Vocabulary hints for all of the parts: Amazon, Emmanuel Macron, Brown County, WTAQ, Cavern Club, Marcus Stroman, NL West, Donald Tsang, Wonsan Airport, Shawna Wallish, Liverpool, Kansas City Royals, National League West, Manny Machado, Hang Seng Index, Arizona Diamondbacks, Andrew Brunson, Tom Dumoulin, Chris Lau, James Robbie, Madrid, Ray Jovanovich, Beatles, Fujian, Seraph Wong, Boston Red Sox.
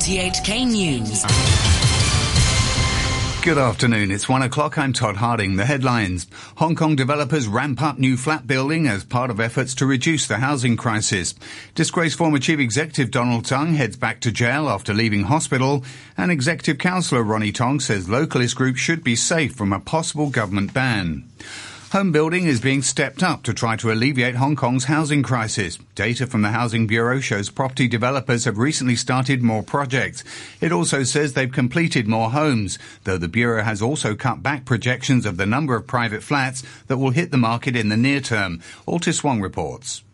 THK News. Good afternoon. It's 1 o'clock. I'm Todd Harding. The headlines. Hong Kong developers ramp up new flat building as part of efforts to reduce the housing crisis. Disgraced former chief executive Donald Tsang heads back to jail after leaving hospital. And executive councillor Ronnie Tong says localist groups should be safe from a possible government ban. Home building is being stepped up to try to alleviate Hong Kong's housing crisis. Data from the Housing Bureau shows property developers have recently started more projects. It also says they've completed more homes, though the Bureau has also cut back projections of the number of private flats that will hit the market in the near term. Altis Wong reports.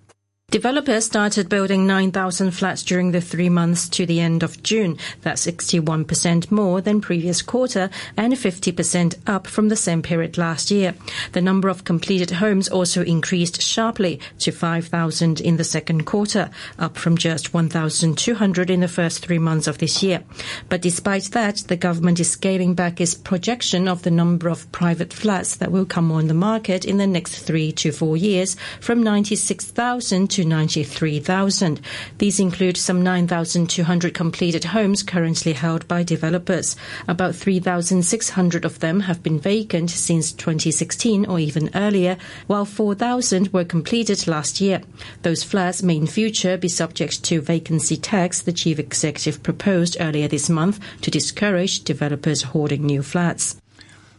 Developers started building 9,000 flats during the 3 months to the end of June. That's 61% more than previous quarter and 50% up from the same period last year. The number of completed homes also increased sharply to 5,000 in the second quarter, up from just 1,200 in the first 3 months of this year. But despite that, the government is scaling back its projection of the number of private flats that will come on the market in the next 3 to 4 years from 96,000 to 93,000. These include some 9,200 completed homes currently held by developers. About 3,600 of them have been vacant since 2016 or even earlier, while 4,000 were completed last year. Those flats may in future be subject to vacancy tax the chief executive proposed earlier this month to discourage developers hoarding new flats.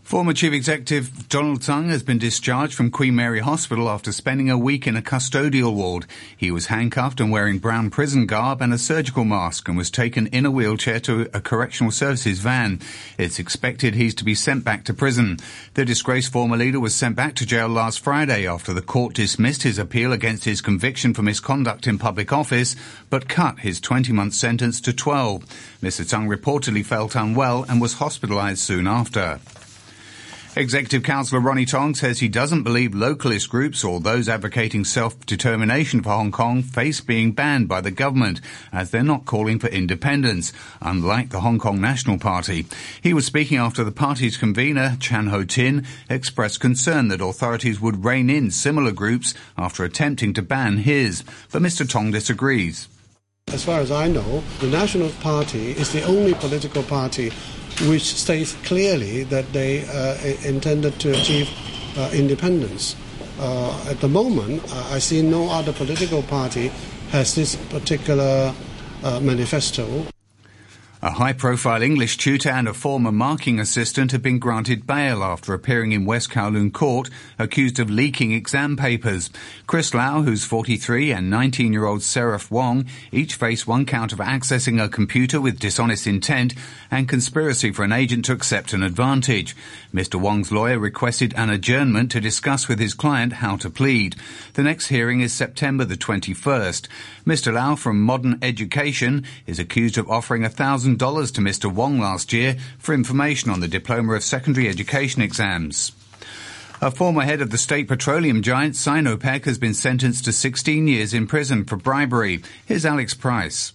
Former Chief Executive Donald Tsang has been discharged from Queen Mary Hospital after spending a week in a custodial ward. He was handcuffed and wearing brown prison garb and a surgical mask and was taken in a wheelchair to a correctional services van. It's expected he's to be sent back to prison. The disgraced former leader was sent back to jail last Friday after the court dismissed his appeal against his conviction for misconduct in public office but cut his 20-month sentence to 12. Mr. Tsang reportedly felt unwell and was hospitalised soon after. Executive Councillor Ronnie Tong says he doesn't believe localist groups or those advocating self-determination for Hong Kong face being banned by the government, as they're not calling for independence, unlike the Hong Kong National Party. He was speaking after the party's convener, Chan Ho Tin, expressed concern that authorities would rein in similar groups after attempting to ban his. But Mr. Tong disagrees. As far as I know, the National Party is the only political party which states clearly that they intended to achieve independence. At the moment, I see no other political party has this particular manifesto. A high-profile English tutor and a former marking assistant have been granted bail after appearing in West Kowloon Court, accused of leaking exam papers. Chris Lau, who's 43, and 19-year-old Seraph Wong each face one count of accessing a computer with dishonest intent and conspiracy for an agent to accept an advantage. Mr. Wong's lawyer requested an adjournment to discuss with his client how to plead. The next hearing is September the 21st. Mr. Lau, from Modern Education, is accused of offering $1,000 to Mr. Wong last year for information on the Diploma of Secondary Education exams. A former head of the state petroleum giant Sinopec has been sentenced to 16 years in prison for bribery. Here's Alex Price.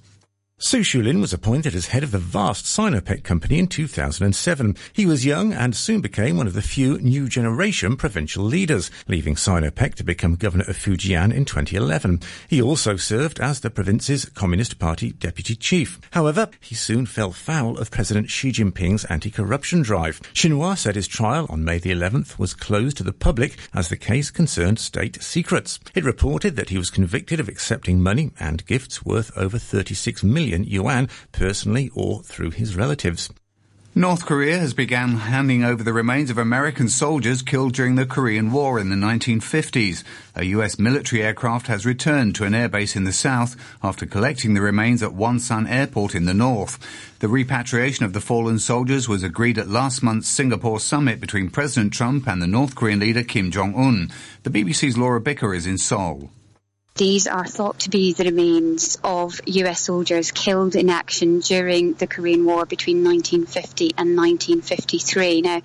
Su Shulin was appointed as head of the vast Sinopec company in 2007. He was young and soon became one of the few new generation provincial leaders, leaving Sinopec to become governor of Fujian in 2011. He also served as the province's Communist Party deputy chief. However, he soon fell foul of President Xi Jinping's anti-corruption drive. Xinhua said his trial on May the 11th was closed to the public as the case concerned state secrets. It reported that he was convicted of accepting money and gifts worth over 36 million yuan personally or through his relatives. North Korea has begun handing over the remains of American soldiers killed during the Korean War in the 1950s. A U.S. military aircraft has returned to an airbase in the south after collecting the remains at Wonsan Airport in the north. The repatriation of the fallen soldiers was agreed at last month's Singapore summit between President Trump and the North Korean leader Kim Jong Un. The BBC's Laura Bicker is in Seoul. These are thought to be the remains of US soldiers killed in action during the Korean War between 1950 and 1953. Now,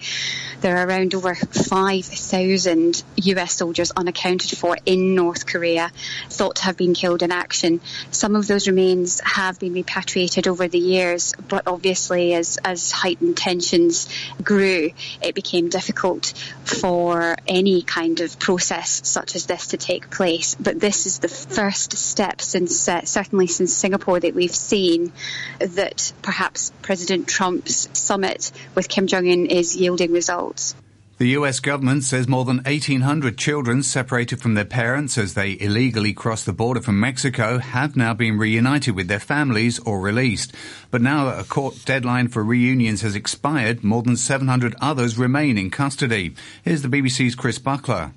there are around over 5,000 US soldiers unaccounted for in North Korea, thought to have been killed in action. Some of those remains have been repatriated over the years, but obviously as heightened tensions grew, it became difficult for any kind of process such as this to take place. But this is is the first step since certainly since Singapore that we've seen that perhaps President Trump's summit with Kim Jong Un is yielding results. The US government says more than 1,800 children separated from their parents as they illegally crossed the border from Mexico have now been reunited with their families or released. But now that a court deadline for reunions has expired, more than 700 others remain in custody. Here's the BBC's Chris Buckler.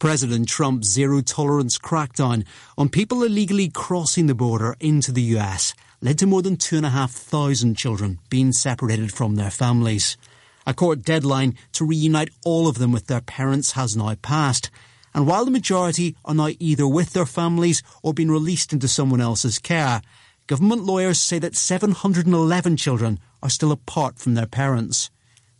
President Trump's zero-tolerance crackdown on people illegally crossing the border into the US led to more than 2,500 children being separated from their families. A court deadline to reunite all of them with their parents has now passed. And while the majority are now either with their families or being released into someone else's care, government lawyers say that 711 children are still apart from their parents.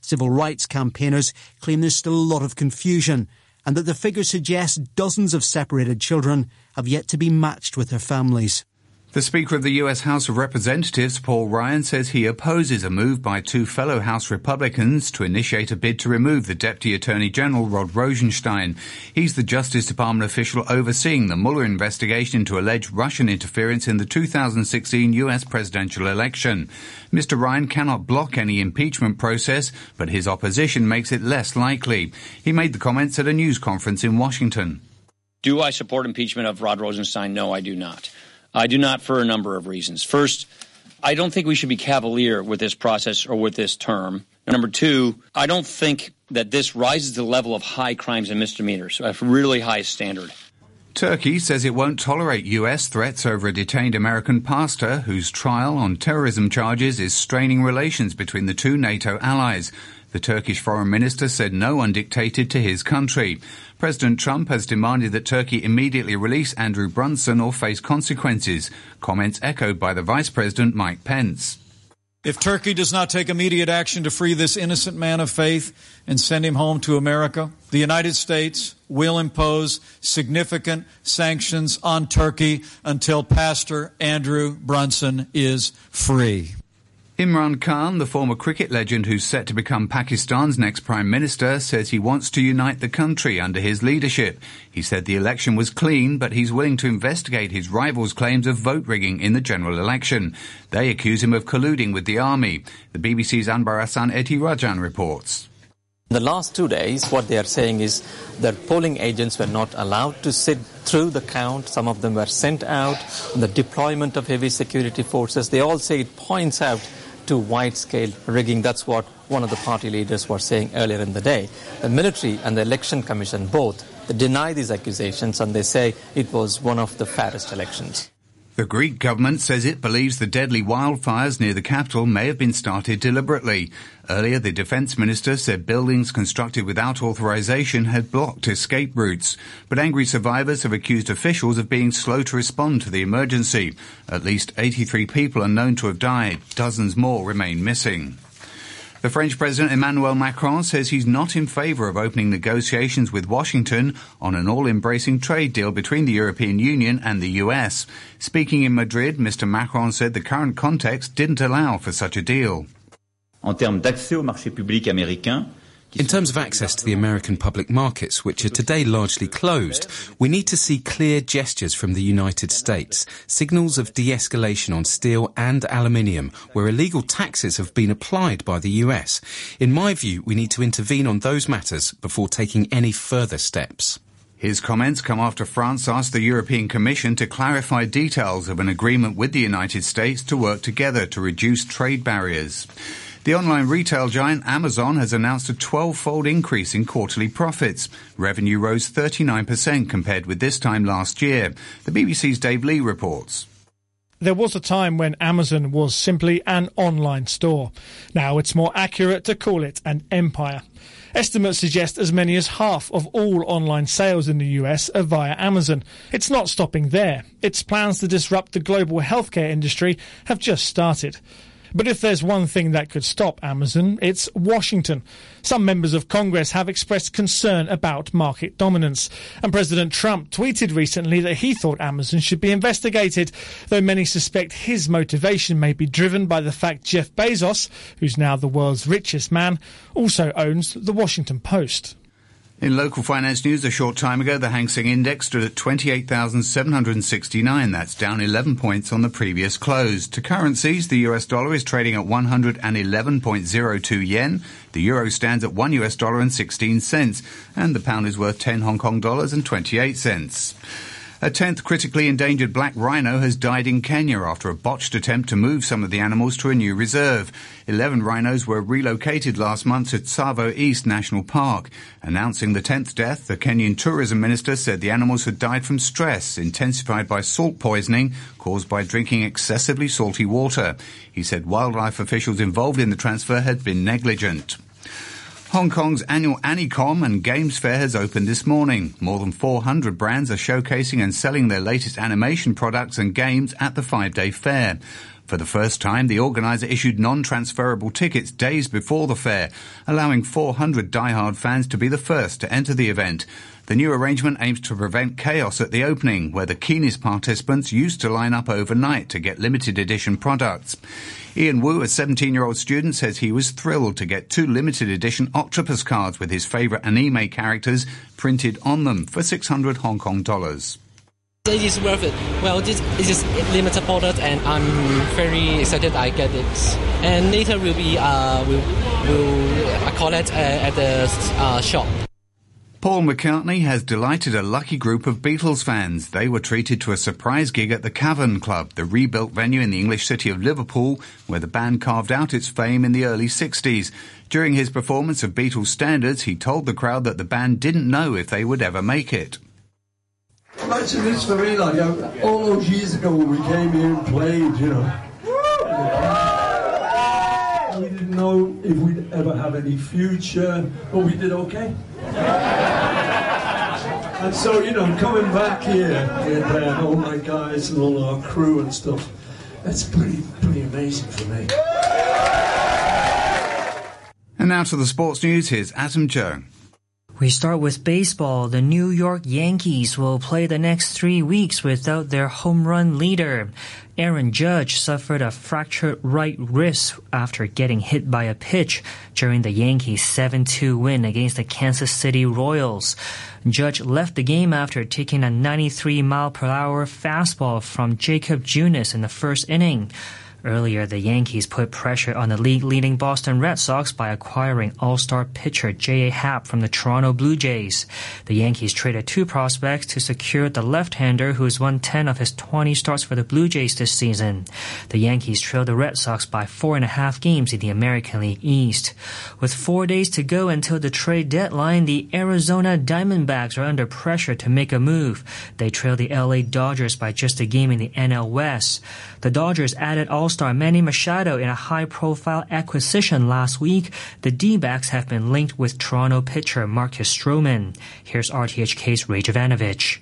Civil rights campaigners claim there's still a lot of confusion and that the figures suggest dozens of separated children have yet to be matched with their families. The Speaker of the US House of Representatives, Paul Ryan, says he opposes a move by two fellow House Republicans to initiate a bid to remove the Deputy Attorney General, Rod Rosenstein. He's the Justice Department official overseeing the Mueller investigation into alleged Russian interference in the 2016 US presidential election. Mr. Ryan cannot block any impeachment process, but his opposition makes it less likely. He made the comments at a news conference in Washington. Do I support impeachment of Rod Rosenstein? No, I do not. I do not, for a number of reasons. First, I don't think we should be cavalier with this process or with this term. Number two, I don't think that this rises to the level of high crimes and misdemeanors, a really high standard. Turkey says it won't tolerate U.S. threats over a detained American pastor whose trial on terrorism charges is straining relations between the two NATO allies. The Turkish foreign minister said no one dictated to his country. President Trump has demanded that Turkey immediately release Andrew Brunson or face consequences, comments echoed by the Vice President Mike Pence. If Turkey does not take immediate action to free this innocent man of faith and send him home to America, the United States will impose significant sanctions on Turkey until Pastor Andrew Brunson is free. Imran Khan, the former cricket legend who's set to become Pakistan's next prime minister, says he wants to unite the country under his leadership. He said the election was clean, but he's willing to investigate his rivals' claims of vote rigging in the general election. They accuse him of colluding with the army. The BBC's Anbar Hassan Eti Rajan reports. In the last 2 days, what they are saying is that polling agents were not allowed to sit through the count. Some of them were sent out. The deployment of heavy security forces, they all say it points out to wide-scale rigging. That's what one of the party leaders was saying earlier in the day. The military and the election commission both deny these accusations, and they say it was one of the fairest elections. The Greek government says it believes the deadly wildfires near the capital may have been started deliberately. Earlier, the defense minister said buildings constructed without authorization had blocked escape routes. But angry survivors have accused officials of being slow to respond to the emergency. At least 83 people are known to have died. Dozens more remain missing. The French President Emmanuel Macron says he's not in favour of opening negotiations with Washington on an all-embracing trade deal between the European Union and the US. Speaking in Madrid, Mr. Macron said the current context didn't allow for such a deal. In terms of access to the American public markets, which are today largely closed, we need to see clear gestures from the United States, signals of de-escalation on steel and aluminium, where illegal taxes have been applied by the US. In my view, we need to intervene on those matters before taking any further steps. His comments come after France asked the European Commission to clarify details of an agreement with the United States to work together to reduce trade barriers. The online retail giant Amazon has announced a 12-fold increase in quarterly profits. Revenue rose 39% compared with this time last year. The BBC's Dave Lee reports. There was a time when Amazon was simply an online store. Now it's more accurate to call it an empire. Estimates suggest as many as half of all online sales in the US are via Amazon. It's not stopping there. Its plans to disrupt the global healthcare industry have just started. But if there's one thing that could stop Amazon, it's Washington. Some members of Congress have expressed concern about market dominance, and President Trump tweeted recently that he thought Amazon should be investigated, though many suspect his motivation may be driven by the fact Jeff Bezos, who's now the world's richest man, also owns the Washington Post. In local finance news, a short time ago, the Hang Seng Index stood at 28,769. That's down 11 points on the previous close. To currencies, the US dollar is trading at 111.02 yen. The euro stands at $1.16, and the pound is worth 10 Hong Kong dollars and 28 cents. A 10th critically endangered black rhino has died in Kenya after a botched attempt to move some of the animals to a new reserve. 11 rhinos were relocated last month at Tsavo East National Park. Announcing the 10th death, the Kenyan tourism minister said the animals had died from stress intensified by salt poisoning caused by drinking excessively salty water. He said wildlife officials involved in the transfer had been negligent. Hong Kong's annual Anycom and Games Fair has opened this morning. More than 400 brands are showcasing and selling their latest animation products and games at the five-day fair. For the first time, the organizer issued non-transferable tickets days before the fair, allowing 400 die-hard fans to be the first to enter the event. The new arrangement aims to prevent chaos at the opening, where the keenest participants used to line up overnight to get limited edition products. Ian Wu, a 17-year-old student, says he was thrilled to get two limited edition octopus cards with his favourite anime characters printed on them for 600 Hong Kong dollars. It is worth it. Well, this is limited product, and I'm very excited I get it. And later we'll collect at the shop. Paul McCartney has delighted a lucky group of Beatles fans. They were treated to a surprise gig at the Cavern Club, the rebuilt venue in the English city of Liverpool, where the band carved out its fame in the early 60s. During his performance of Beatles standards, he told the crowd that the band didn't know if they would ever make it. Imagine this for me, like, all those years ago when we came here and played, you know. We didn't know if we'd ever have any future, but we did okay. And so, you know, coming back here with all my guys and all our crew and stuff, that's pretty amazing for me. And now to the sports news, here's Adam Chung. We start with baseball. The New York Yankees will play the next 3 weeks without their home run leader. Aaron Judge suffered a fractured right wrist after getting hit by a pitch during the Yankees' 7-2 win against the Kansas City Royals. Judge left the game after taking a 93-mile-per-hour fastball from Jacob Junis in the first inning. Earlier, the Yankees put pressure on the league-leading Boston Red Sox by acquiring all-star pitcher J.A. Happ from the Toronto Blue Jays. The Yankees traded two prospects to secure the left-hander who has won 10 of his 20 starts for the Blue Jays this season. The Yankees trailed the Red Sox by 4.5 games in the American League East. With 4 days to go until the trade deadline, the Arizona Diamondbacks are under pressure to make a move. They trailed the LA Dodgers by just a game in the NL West. The Dodgers added all-star Manny Machado in a high-profile acquisition last week. The D-backs have been linked with Toronto pitcher Marcus Stroman. Here's RTHK's Ray Jovanovich.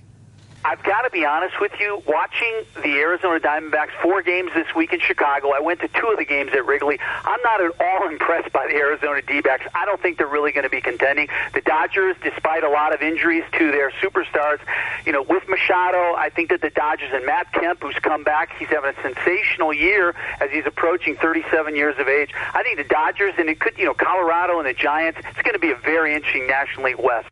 I've got to be honest with you, watching the Arizona Diamondbacks 4 games this week in Chicago, I went to 2 of the games at Wrigley. I'm not at all impressed by the Arizona D-backs. I don't think they're really going to be contending. The Dodgers, despite a lot of injuries to their superstars, you know, with Machado, I think that the Dodgers and Matt Kemp, who's come back, he's having a sensational year as he's approaching 37 years of age. I think the Dodgers, and it could, you know, Colorado and the Giants, it's going to be a very interesting National League West.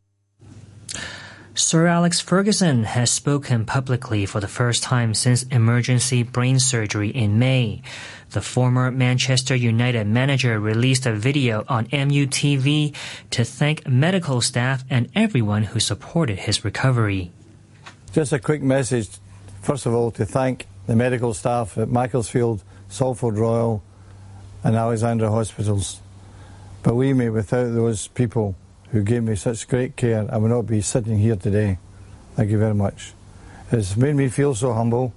Sir Alex Ferguson has spoken publicly for the first time since emergency brain surgery in May. The former Manchester United manager released a video on MUTV to thank medical staff and everyone who supported his recovery. Just a quick message, first of all, to thank the medical staff at Macclesfield, Salford Royal and Alexandra Hospitals. Believe me, without those people who gave me such great care, I would not be sitting here today. Thank you very much. It's made me feel so humble,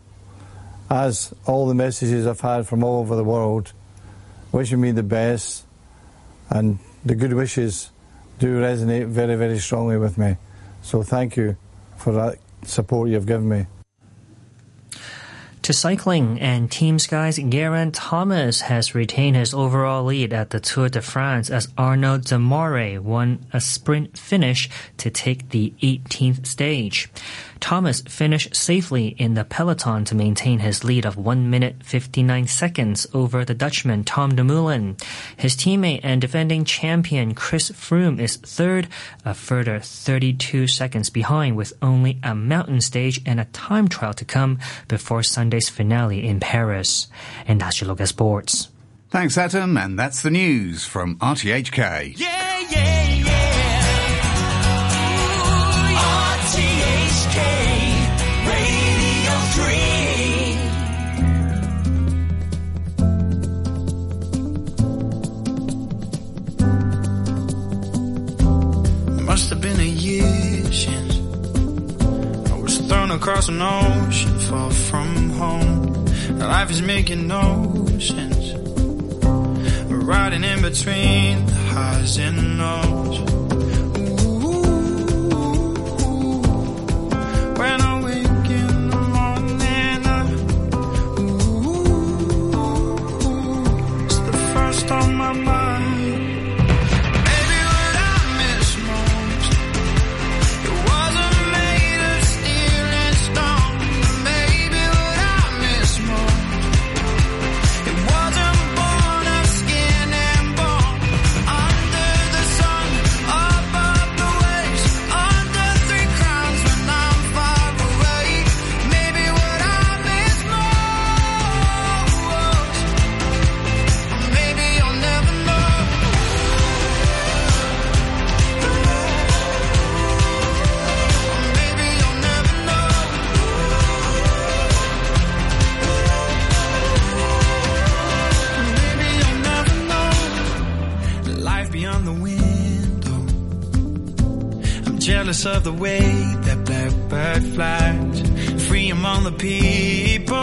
as all the messages I've had from all over the world, wishing me the best, and the good wishes do resonate very, very strongly with me. So thank you for that support you've given me. To cycling, and Team Sky's Geraint Thomas has retained his overall lead at the Tour de France as Arnaud Demare won a sprint finish to take the 18th stage. Thomas finished safely in the peloton to maintain his lead of 1 minute 59 seconds over the Dutchman Tom Dumoulin. His teammate and defending champion Chris Froome is third, a further 32 seconds behind, with only a mountain stage and a time trial to come before Sunday's finale in Paris. And that's your look at sports. Thanks, Adam, and that's the news from RTHK. Yeah, yeah, yeah. Ooh, RTHK Radio 3. Must have been a year since I was thrown across an ocean far from home. Now life is making no sense. We're riding in between the highs and lows. Ooh, when I wake in the morning, ooh, it's the first on my mind. Of the way that blackbird flies, free among the people.